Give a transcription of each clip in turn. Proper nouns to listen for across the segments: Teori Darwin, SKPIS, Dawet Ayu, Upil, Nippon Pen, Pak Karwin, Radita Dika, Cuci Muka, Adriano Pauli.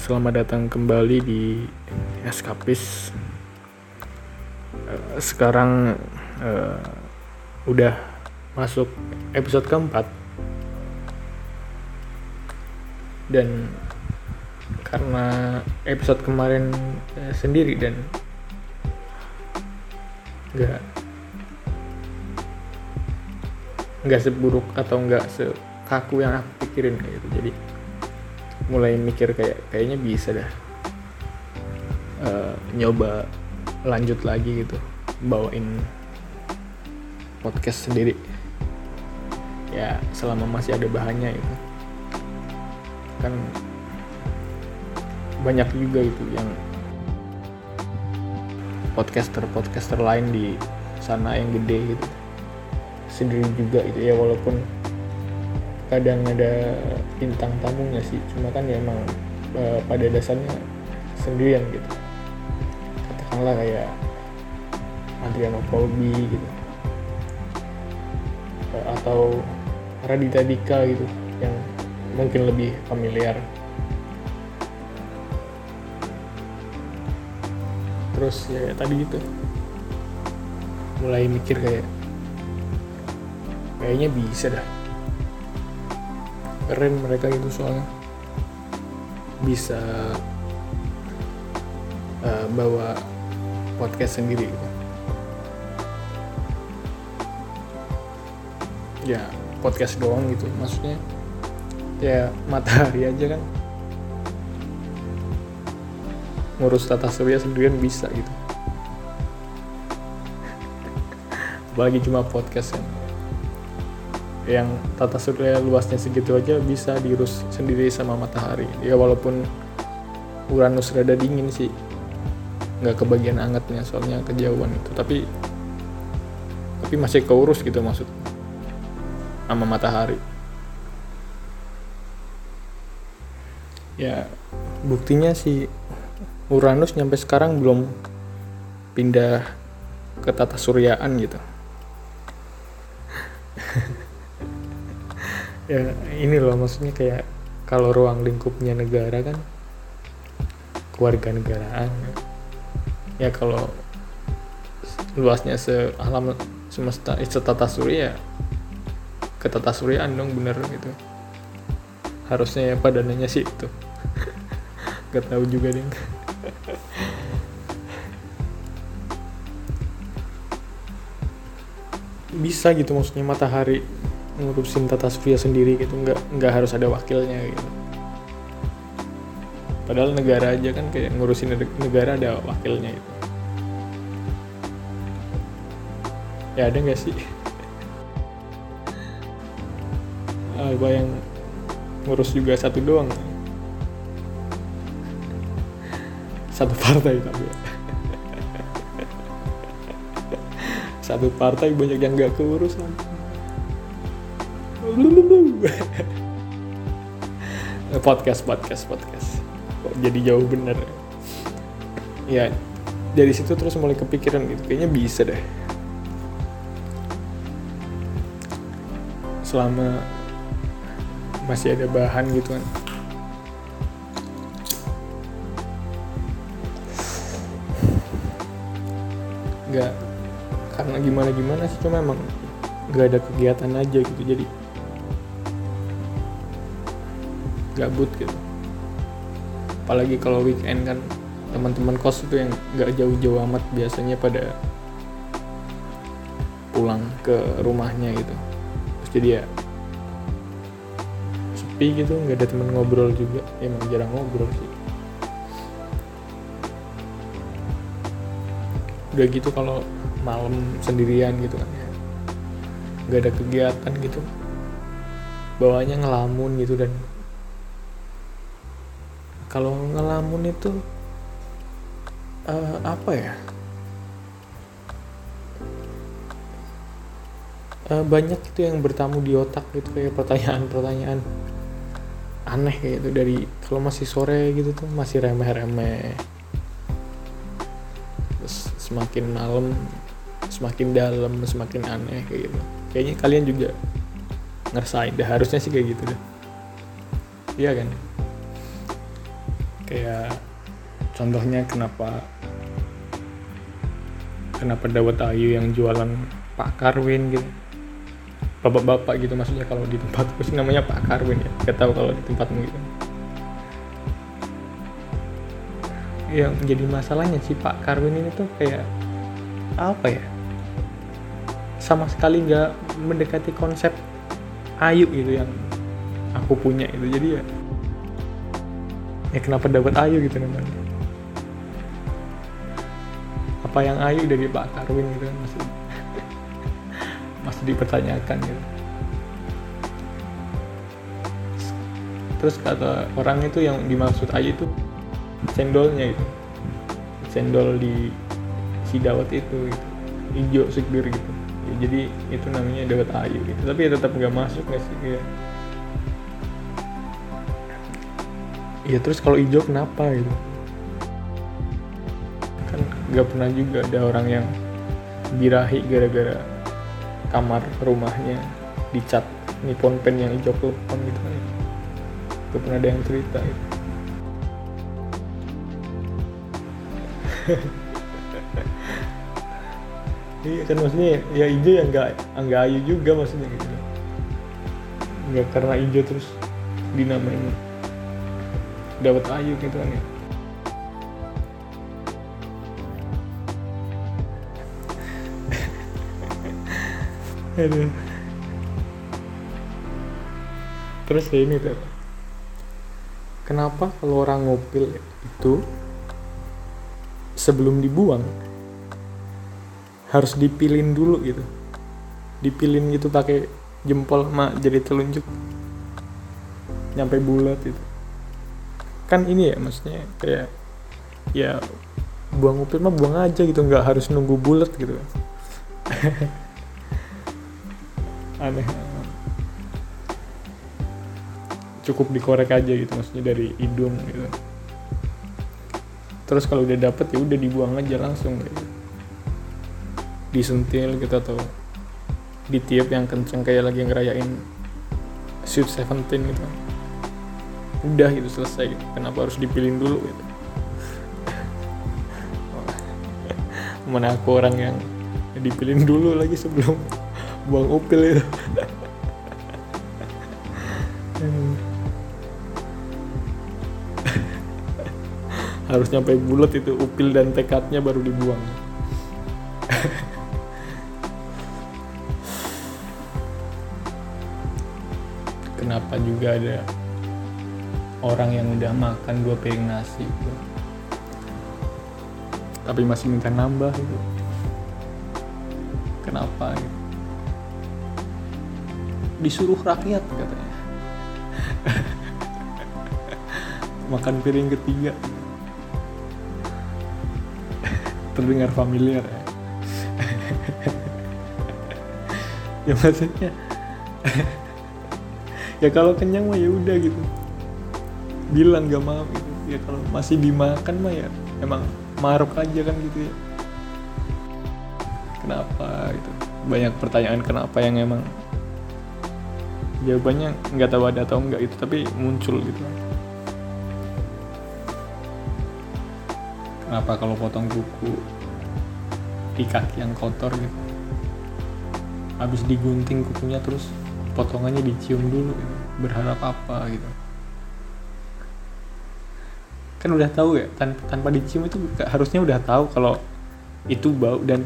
Selamat datang kembali di SKPIS. Sekarang udah masuk episode keempat, dan karena episode kemarin sendiri dan nggak seburuk atau nggak sekaku yang aku pikirin gitu, jadi mulai mikir kayaknya bisa dah nyoba lanjut lagi gitu, bawain podcast sendiri ya selama masih ada bahannya gitu kan. Banyak juga gitu yang podcaster lain di sana yang gede gitu sendiri juga gitu ya, walaupun kadang ada bintang tamunya sih, cuma kan ya emang pada dasarnya sendirian gitu. Katakanlah kayak Adriano Pauli gitu, atau Radita Dika gitu, yang mungkin lebih familiar. Terus ya tadi gitu mulai mikir kayaknya bisa dah, keren mereka gitu, soalnya bisa bawa podcast sendiri gitu. Ya podcast doang gitu, maksudnya ya matahari aja kan, ngurus tata surya sendirian bisa gitu. Apalagi cuma podcast yang tata surya luasnya segitu aja bisa diurus sendiri sama matahari ya, walaupun Uranus rada dingin sih, nggak kebagian angetnya soalnya kejauhan itu, tapi masih keurus gitu maksud sama matahari ya. Buktinya si Uranus nyampe sekarang belum pindah ke tata suryaan gitu. Ya ini loh, maksudnya kayak kalau ruang lingkupnya negara kan kewarganegaraan ya, kalau luasnya alam semesta tata surya, ke tata suryaan dong bener gitu harusnya ya, padananya sih itu. Gak tahu juga deh. Bisa gitu maksudnya matahari ngurusin tata surya sendiri gitu, nggak harus ada wakilnya gitu. Padahal negara aja kan kayak ngurusin negara ada wakilnya gitu. Ya ada nggak sih? Gua yang ngurus juga satu doang, satu partai tapi ya. Satu partai banyak yang nggak keurusan. Podcast kok jadi jauh bener ya. Dari situ terus mulai kepikiran gitu, kayaknya bisa deh selama masih ada bahan gitu kan. Nggak karena gimana sih, cuma emang nggak ada kegiatan aja gitu, jadi gabut gitu. Apalagi kalau weekend kan teman-teman kos itu yang nggak jauh-jauh amat biasanya pada pulang ke rumahnya gitu, terus jadi ya sepi gitu, nggak ada teman ngobrol juga. Emang jarang ngobrol sih. Udah gitu kalau malam sendirian gitu kan ya, nggak ada kegiatan gitu, bawaannya ngelamun gitu. Dan kalau ngelamun itu apa ya, banyak itu yang bertamu di otak gitu, kayak pertanyaan-pertanyaan aneh kayak itu. Dari kalau masih sore gitu tuh masih remeh-remeh, terus semakin malam semakin dalam semakin aneh kayak gitu. Kayaknya kalian juga ngerasain dah, harusnya sih kayak gitu deh, iya kan? Kayak contohnya kenapa Dawet Ayu yang jualan Pak Karwin gitu, bapak-bapak gitu, maksudnya kalau di tempatku sih namanya Pak Karwin ya, gak tahu kalau di tempatmu gitu. Yang jadi masalahnya si Pak Karwin ini tuh kayak apa ya, sama sekali gak mendekati konsep Ayu gitu yang aku punya itu. Jadi ya kenapa Dawet Ayu gitu namanya, apa yang Ayu dari Pak Karwin gitu kan, masih dipertanyakan gitu. Terus kata orang itu yang dimaksud Ayu itu cendolnya gitu, cendol di si Dawet itu gitu, hijau seger gitu ya, jadi itu namanya Dawet Ayu gitu. Tapi ya tetap gak masuk gak sih gitu. Ya terus kalau hijau kenapa gitu kan, gak pernah juga ada orang yang birahi gara-gara kamar rumahnya dicat Nippon Pen yang hijau kelepon gitu kan ya. Itu pernah ada yang cerita gitu. Iya kan, maksudnya ya hijau yang nggak Ayu juga maksudnya gitu, nggak karena hijau terus dinamain Dawet Ayu gitu kan ya. Aduh. Terus ya ini tuh, kenapa kalau orang ngupil itu sebelum dibuang harus dipilin dulu gitu, dipilin gitu pakai jempol mak jadi telunjuk nyampe bulat gitu kan. Ini ya maksudnya kayak ya buang upil mah buang aja gitu, nggak harus nunggu bulat gitu. Aneh, cukup dikorek aja gitu maksudnya dari hidung gitu. Terus kalau udah dapet ya udah dibuang aja langsung gitu. Disentil gitu atau ditiup yang kenceng kayak lagi ngerayain Sweet 17 gitu. Udah gitu selesai gitu. Kenapa harus dipilin dulu gitu? Mana aku orang yang dipilin dulu lagi sebelum buang upil itu. Harus nyampe bulat itu upil dan tekadnya baru dibuang. Kenapa juga ada orang yang udah makan 2 piring nasi gitu, tapi masih minta nambah gitu. Kenapa gitu? Disuruh rakyat katanya. Makan piring ketiga. Terdengar familiar ya. Ya maksudnya ya kalau kenyang mah ya udah gitu, bilang gak mau gitu. Ya kalau masih dimakan mah ya emang maruk aja kan gitu ya. Kenapa gitu, banyak pertanyaan kenapa yang emang jawabannya nggak tahu ada atau enggak itu, tapi muncul gitu. Kenapa kalau potong kuku di kaki yang kotor gitu, habis digunting kukunya terus potongannya dicium dulu gitu, berharap apa gitu kan udah tahu ya, tanpa dicium itu harusnya udah tahu kalau itu bau. Dan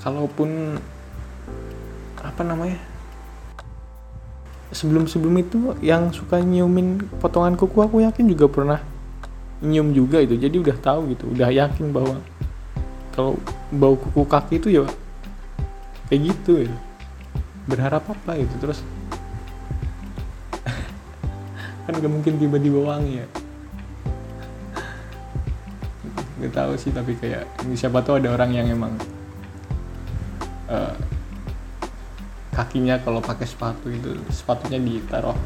kalaupun apa namanya, sebelum itu yang suka nyiumin potongan kuku aku yakin juga pernah nyium juga itu, jadi udah tahu gitu, udah yakin bahwa kalau bau kuku kaki itu ya kayak gitu ya, berharap apa gitu. Terus kan gak mungkin tiba-tiba wangi ya, gak tahu sih, tapi kayak siapa tahu ada orang yang emang kakinya kalau pakai sepatu itu sepatunya ditaruh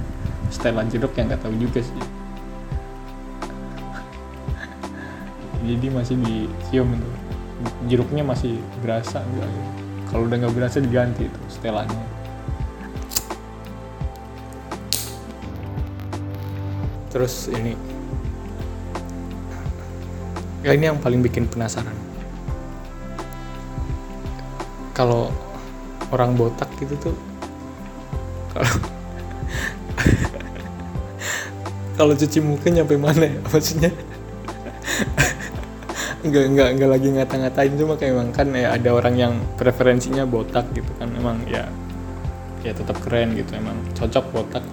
setelan jeruk yang gak tahu juga sih, jadi masih dicium itu jeruknya masih berasa enggak gitu. Kalau udah nggak berasa diganti itu setelannya. Terus ini Ya, ini yang paling bikin penasaran. Kalau orang botak gitu tuh, kalau cuci muka nyampe mana ya? Maksudnya nggak lagi ngata-ngatain, cuma kayak emang kan ya ada orang yang preferensinya botak gitu kan, emang ya tetap keren gitu, emang cocok botak.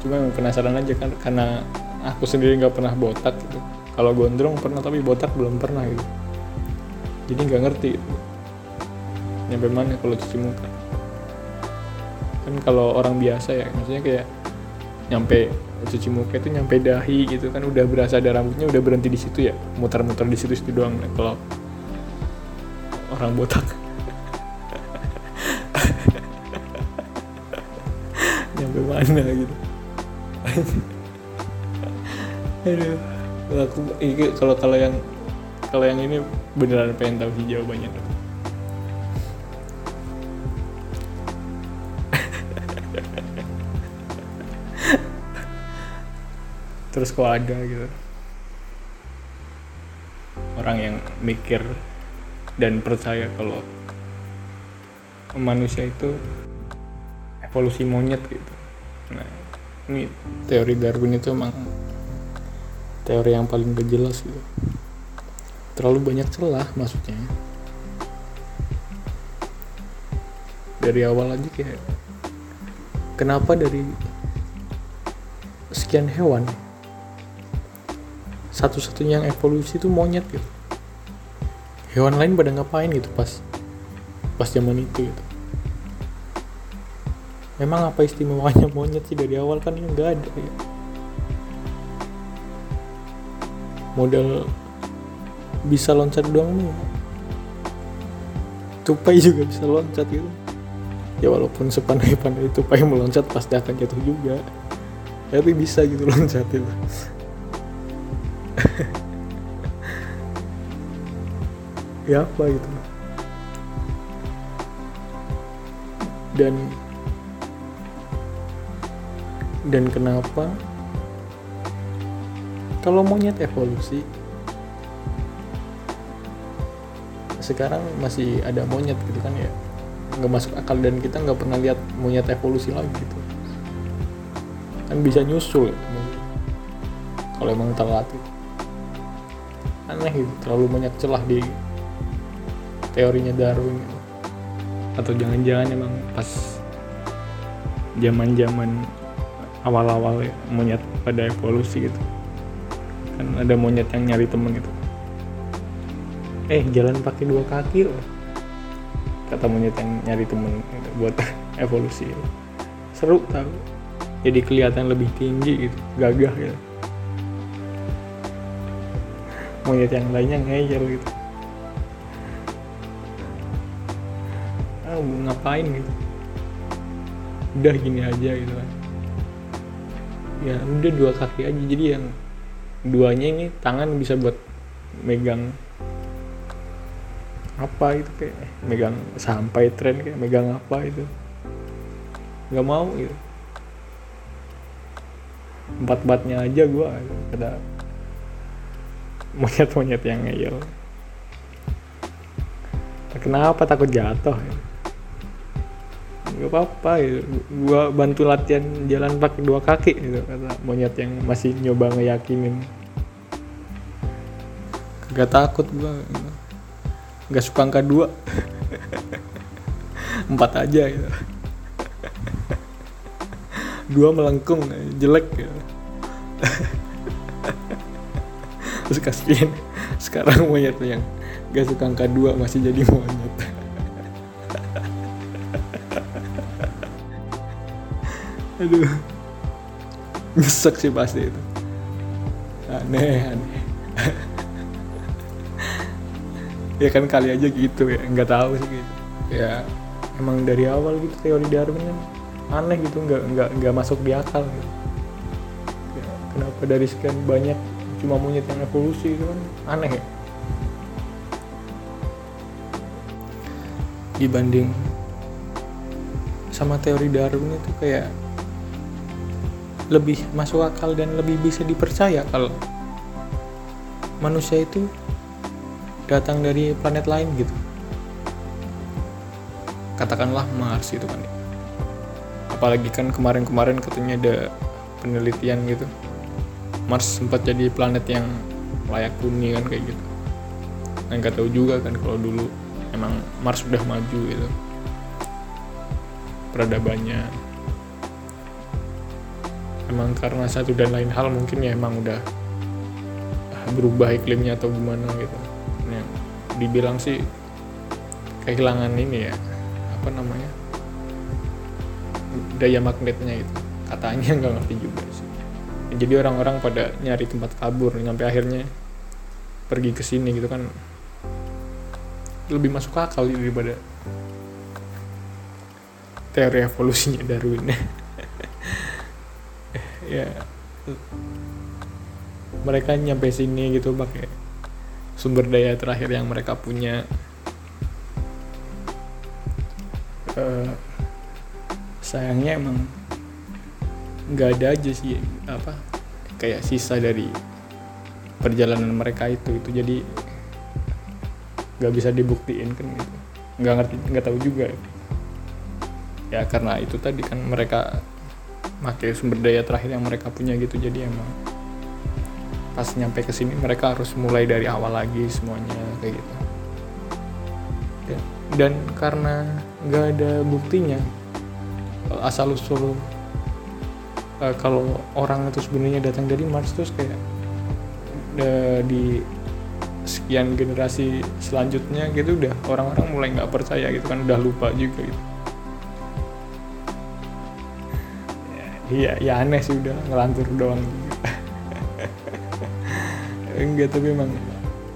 Cuma emang penasaran aja kan, karena aku sendiri nggak pernah botak gitu. Kalau gondrong pernah, tapi botak belum pernah gitu. Jadi nggak ngerti gitu. Nyampe mana kalau cuci muka? Kan kalau orang biasa ya, maksudnya kayak nyampe cuci muka itu nyampe dahi gitu kan, udah berasa ada rambutnya, udah berhenti di situ ya, muter-muter di situ doang. Nah, kalau orang botak nyampe mana gitu. Aduh, aku kalau yang ini beneran pengen tahu sih jawabannya tuh. Terus kok ada gitu orang yang mikir dan percaya kalau manusia itu evolusi monyet gitu. Nah, ini teori Darwin itu emang teori yang paling gak jelas gitu. Terlalu banyak celah maksudnya. Dari awal aja kayak, kenapa dari sekian hewan satu-satunya yang evolusi itu monyet gitu. Hewan lain pada ngapain gitu pas zaman itu gitu. Memang apa istimewanya monyet sih dari awal, kan ini nggak ada ya. Modal bisa loncat doang nih. Tupai juga bisa loncat gitu. Ya walaupun sepandai-pandai tupai meloncat pasti akan jatuh juga. Tapi bisa gitu loncat itu. Ya apa gitu. Dan kenapa kalau monyet evolusi sekarang masih ada monyet gitu kan, ya nggak masuk akal. Dan kita nggak pernah lihat monyet evolusi lagi gitu kan, bisa nyusul gitu. Kalau emang terlatih aneh gitu, terlalu banyak celah di teorinya Darwin gitu. Atau jangan-jangan emang pas zaman-zaman awal-awal ya, monyet pada evolusi gitu kan, ada monyet yang nyari temen gitu, jalan pakai dua kaki loh kata monyet yang nyari temen gitu, buat evolusi gitu. Seru tau, jadi kelihatan lebih tinggi gitu, gagah gitu. Monyet yang lainnya ngeyel gitu, ngapain gitu, udah gini aja gitu kan. Ya udah dua kaki aja, jadi yang duanya ini tangan bisa buat megang apa gitu, kayak megang sampai tren, kayak megang apa itu nggak mau gitu. Empat-empatnya aja gue ada monyet-monyet yang ngeyel. Kenapa takut jatuh gitu? Gak apa-apa gitu, gue bantu latihan jalan pakai dua kaki gitu, kata monyet yang masih nyoba ngeyakinin. Gak takut gue, gak suka angka 2. 4 aja gitu. 2 melengkung, jelek gitu. Terus kasihin, sekarang monyet yang gak suka angka 2 masih jadi monyet. Aduh, nyesek sih pasti itu. Aneh. Ya kan kali aja gitu ya, nggak tahu sih gitu. Ya emang dari awal gitu teori Darwin kan aneh gitu, nggak masuk di akal gitu. Ya, kenapa dari sekian banyak cuma monyet yang evolusi itu kan aneh ya. Dibanding sama teori Darwin itu kayak lebih masuk akal dan lebih bisa dipercaya kalau manusia itu datang dari planet lain gitu, katakanlah Mars gitu kan. Apalagi kan kemarin-kemarin katanya ada penelitian gitu, Mars sempat jadi planet yang layak huni kan, kayak gitu. Nah, nggak tahu juga kan kalau dulu emang Mars sudah maju gitu peradabannya. Emang karena satu dan lain hal mungkin ya emang udah berubah iklimnya atau gimana gitu. Nah, dibilang sih kehilangan ini ya, apa namanya, daya magnetnya gitu katanya, nggak ngerti juga sih. Jadi orang-orang pada nyari tempat kabur sampai akhirnya pergi ke sini gitu kan, lebih masuk akal daripada teori evolusinya Darwin. Ya mereka nyampe sini gitu pakai sumber daya terakhir yang mereka punya. Sayangnya emang nggak ada aja sih apa kayak sisa dari perjalanan mereka itu jadi nggak bisa dibuktiin kan gitu, nggak ngerti, nggak tahu juga ya, karena itu tadi kan mereka pakai sumber daya terakhir yang mereka punya gitu. Jadi emang pas nyampe ke sini mereka harus mulai dari awal lagi semuanya kayak gitu, dan karena nggak ada buktinya asal usul kalau orang itu sebenarnya datang dari Mars, terus kayak di sekian generasi selanjutnya gitu udah orang-orang mulai nggak percaya gitu kan, udah lupa juga gitu. Ya aneh sih, udah ngelantur doang gitu. Enggak, tapi emang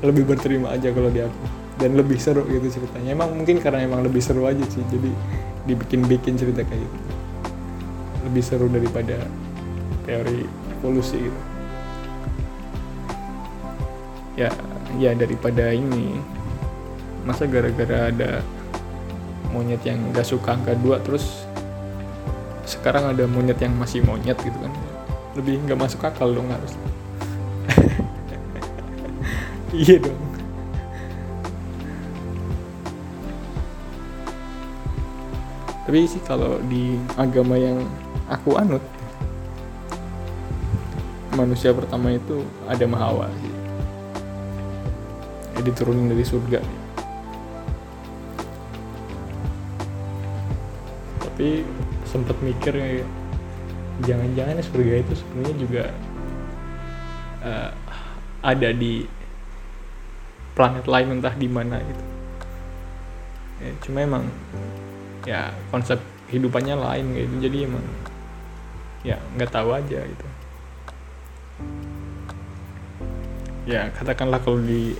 lebih berterima aja kalau di aku, dan lebih seru gitu ceritanya. Emang mungkin karena emang lebih seru aja sih, jadi dibikin-bikin cerita kayak gitu lebih seru daripada teori evolusi gitu. Ya daripada ini, masa gara-gara ada monyet yang gak suka angka 2 terus sekarang ada monyet yang masih monyet gitu kan, lebih gak masuk akal dong harus. Iya dong. Tapi sih kalau di agama yang aku anut, manusia pertama itu ada mahawa gitu. Jadi turunin dari surga. Tapi sempat mikir ya, jangan-jangan surga itu sebenarnya juga ada di planet lain entah di mana gitu. Ya, cuma emang ya konsep hidupannya lain gitu, jadi emang ya nggak tahu aja gitu. Ya katakanlah kalau di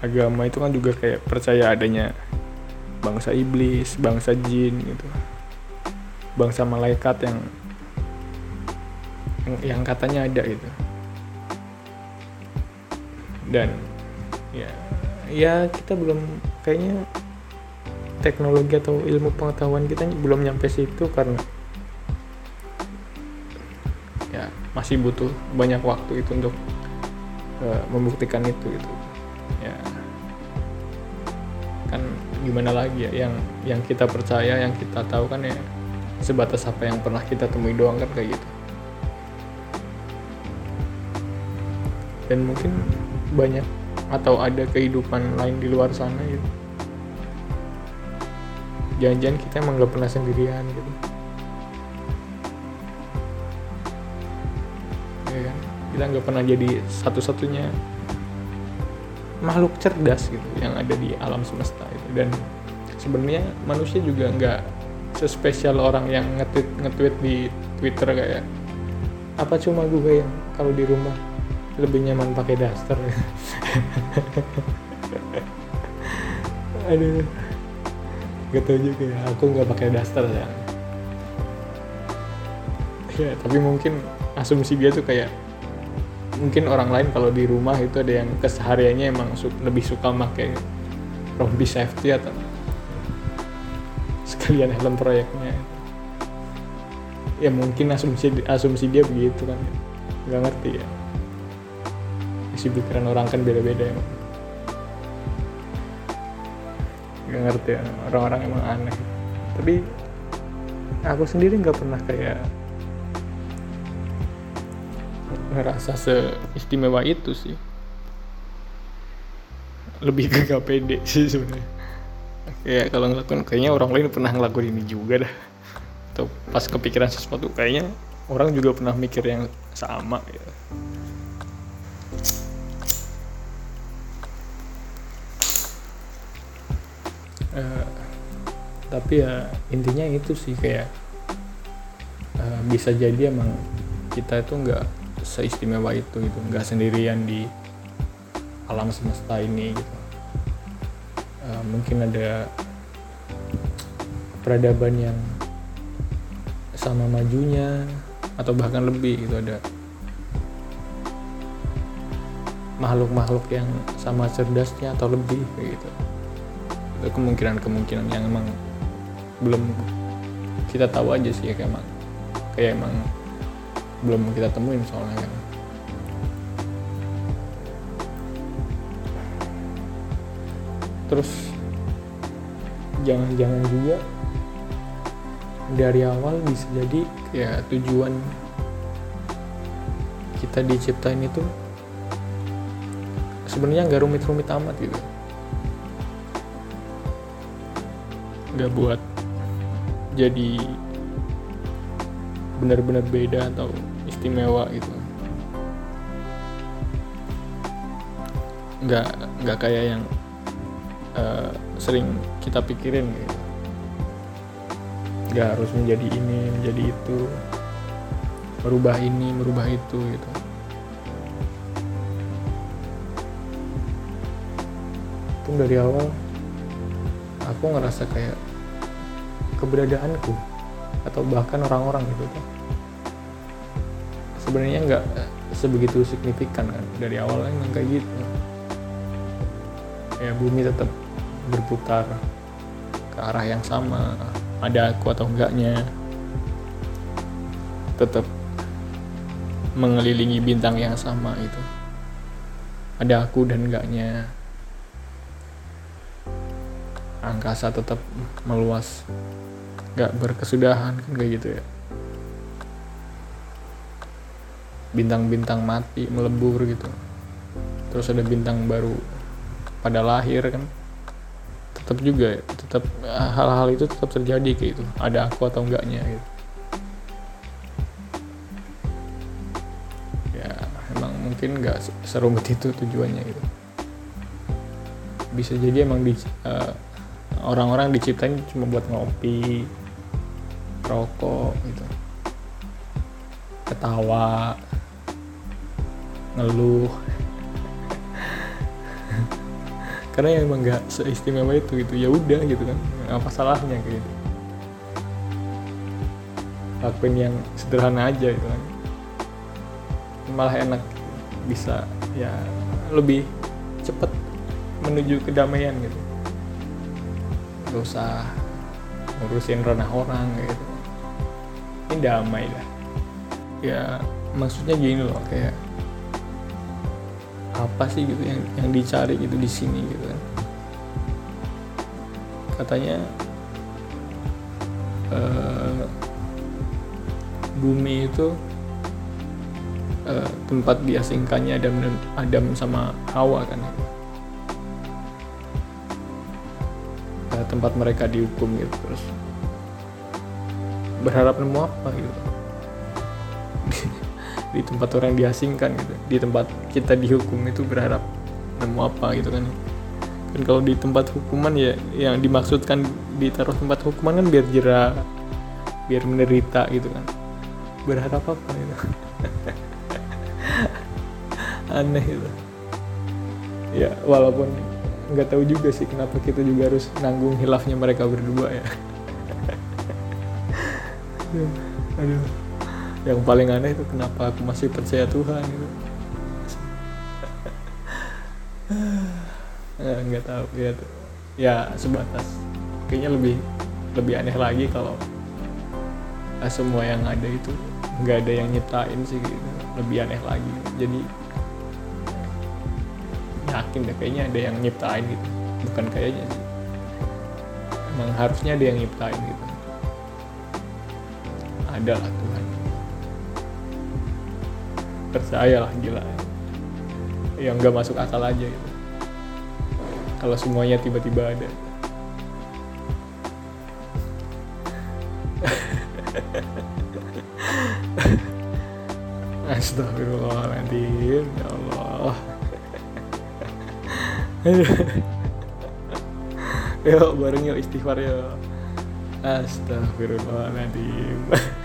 agama itu kan juga kayak percaya adanya bangsa iblis, bangsa jin gitu, bangsa malaikat yang katanya ada gitu. Dan ya kita belum, kayaknya teknologi atau ilmu pengetahuan kita belum nyampe situ karena ya masih butuh banyak waktu itu untuk membuktikan itu gitu. Ya kan gimana lagi ya, yang kita percaya, yang kita tahu kan ya sebatas apa yang pernah kita temui doang kan, kayak gitu. Dan mungkin banyak atau ada kehidupan lain di luar sana gitu. Jangan-jangan kita emang gak pernah sendirian gitu. Ya kan? Kita gak pernah jadi satu-satunya makhluk cerdas gitu yang ada di alam semesta itu. Dan sebenarnya manusia juga gak sespesial orang yang nge-tweet di Twitter kayak, apa cuma gue yang kalau di rumah lebih nyaman pakai daster. Aduh, gak tau juga ya, aku gak pakai daster ya. Ya tapi mungkin asumsi dia tuh kayak mungkin orang lain kalau di rumah itu ada yang kesehariannya emang lebih suka pakai rompi safety atau sekalian helm proyeknya. Ya mungkin asumsi dia begitu kan, gak ngerti ya. Isi pikiran orang kan beda-beda emang. nggak ngerti ya, orang-orang emang aneh. Tapi aku sendiri nggak pernah kayak ngerasa seistimewa itu sih. Lebih ke gak pede sih sebenarnya. Kayak kalau ngelakuin, kayaknya orang lain pernah ngelakuin ini juga dah. Atau pas kepikiran sesuatu, kayaknya orang juga pernah mikir yang sama gitu. Tapi ya intinya itu sih, kayak bisa jadi emang kita itu gak seistimewa itu gitu, gak sendirian di alam semesta ini gitu. Mungkin ada peradaban yang sama majunya atau bahkan lebih gitu, ada makhluk-makhluk yang sama cerdasnya atau lebih gitu. Itu kemungkinan-kemungkinan yang emang belum kita tahu aja sih, kayak emang belum kita temuin soalnya kan. Terus jangan-jangan juga dari awal bisa jadi ya tujuan kita diciptain itu sebenarnya nggak rumit-rumit amat gitu, nggak buat jadi benar-benar beda atau istimewa gitu, nggak kayak yang sering kita pikirin gitu. Gak harus menjadi ini, menjadi itu, merubah ini, merubah itu gitu. Pun dari awal aku ngerasa kayak keberadaanku atau bahkan orang-orang gitu tuh sebenarnya nggak sebegitu signifikan kan. Dari awal emang kayak gitu ya, bumi tetap berputar ke arah yang sama, ada aku atau enggaknya, tetap mengelilingi bintang yang sama itu, ada aku dan enggaknya, angkasa tetap meluas, enggak berkesudahan kan, kayak gitu ya, bintang-bintang mati melebur gitu, terus ada bintang baru pada lahir kan. Tetap hal-hal itu tetap terjadi kayak gitu, ada aku atau enggaknya gitu. Ya emang mungkin enggak serumit itu tujuannya gitu. Bisa jadi emang orang-orang diciptain cuma buat ngopi, rokok gitu, ketawa, ngeluh. Karena ya emang nggak seistimewa itu gitu, ya udah gitu kan, apa salahnya kayak gitu, lakuin yang sederhana aja gitu kan, malah enak, bisa ya lebih cepet menuju kedamaian gitu, nggak usah ngurusin ranah orang kayak gitu, ini damai lah ya. Maksudnya gini loh, kayak apa sih gitu yang dicari gitu di sini gitu kan. Katanya bumi itu tempat diasingkannya Adam sama Hawa kan gitu. Tempat mereka dihukum gitu, terus berharap nemu apa gitu di tempat orang diasingkan gitu, di tempat kita dihukum itu berharap nemu apa gitu kan. Kan kalau di tempat hukuman ya yang dimaksudkan ditaruh tempat hukuman kan biar jera, biar menderita gitu kan, berharap apa gitu. Aneh gitu ya, walaupun nggak tahu juga sih kenapa kita juga harus nanggung hilafnya mereka berdua ya. aduh. Yang paling aneh itu kenapa aku masih percaya Tuhan gitu. Nggak tahu ya, sebatas kayaknya lebih aneh lagi kalau semua yang ada itu nggak ada yang nyiptain sih gitu, lebih aneh lagi. Jadi yakin deh kayaknya ada yang nyiptain gitu, bukan kayaknya sih, Emang harusnya dia yang nyiptain gitu. Ada lah Tuhan. Percayalah, gila. Yang gak masuk akal aja gitu. Kalau semuanya tiba-tiba ada. Astagfirullahaladzim, ya Allah. Yuk bareng yuk istighfar yuk. Astagfirullahaladzim.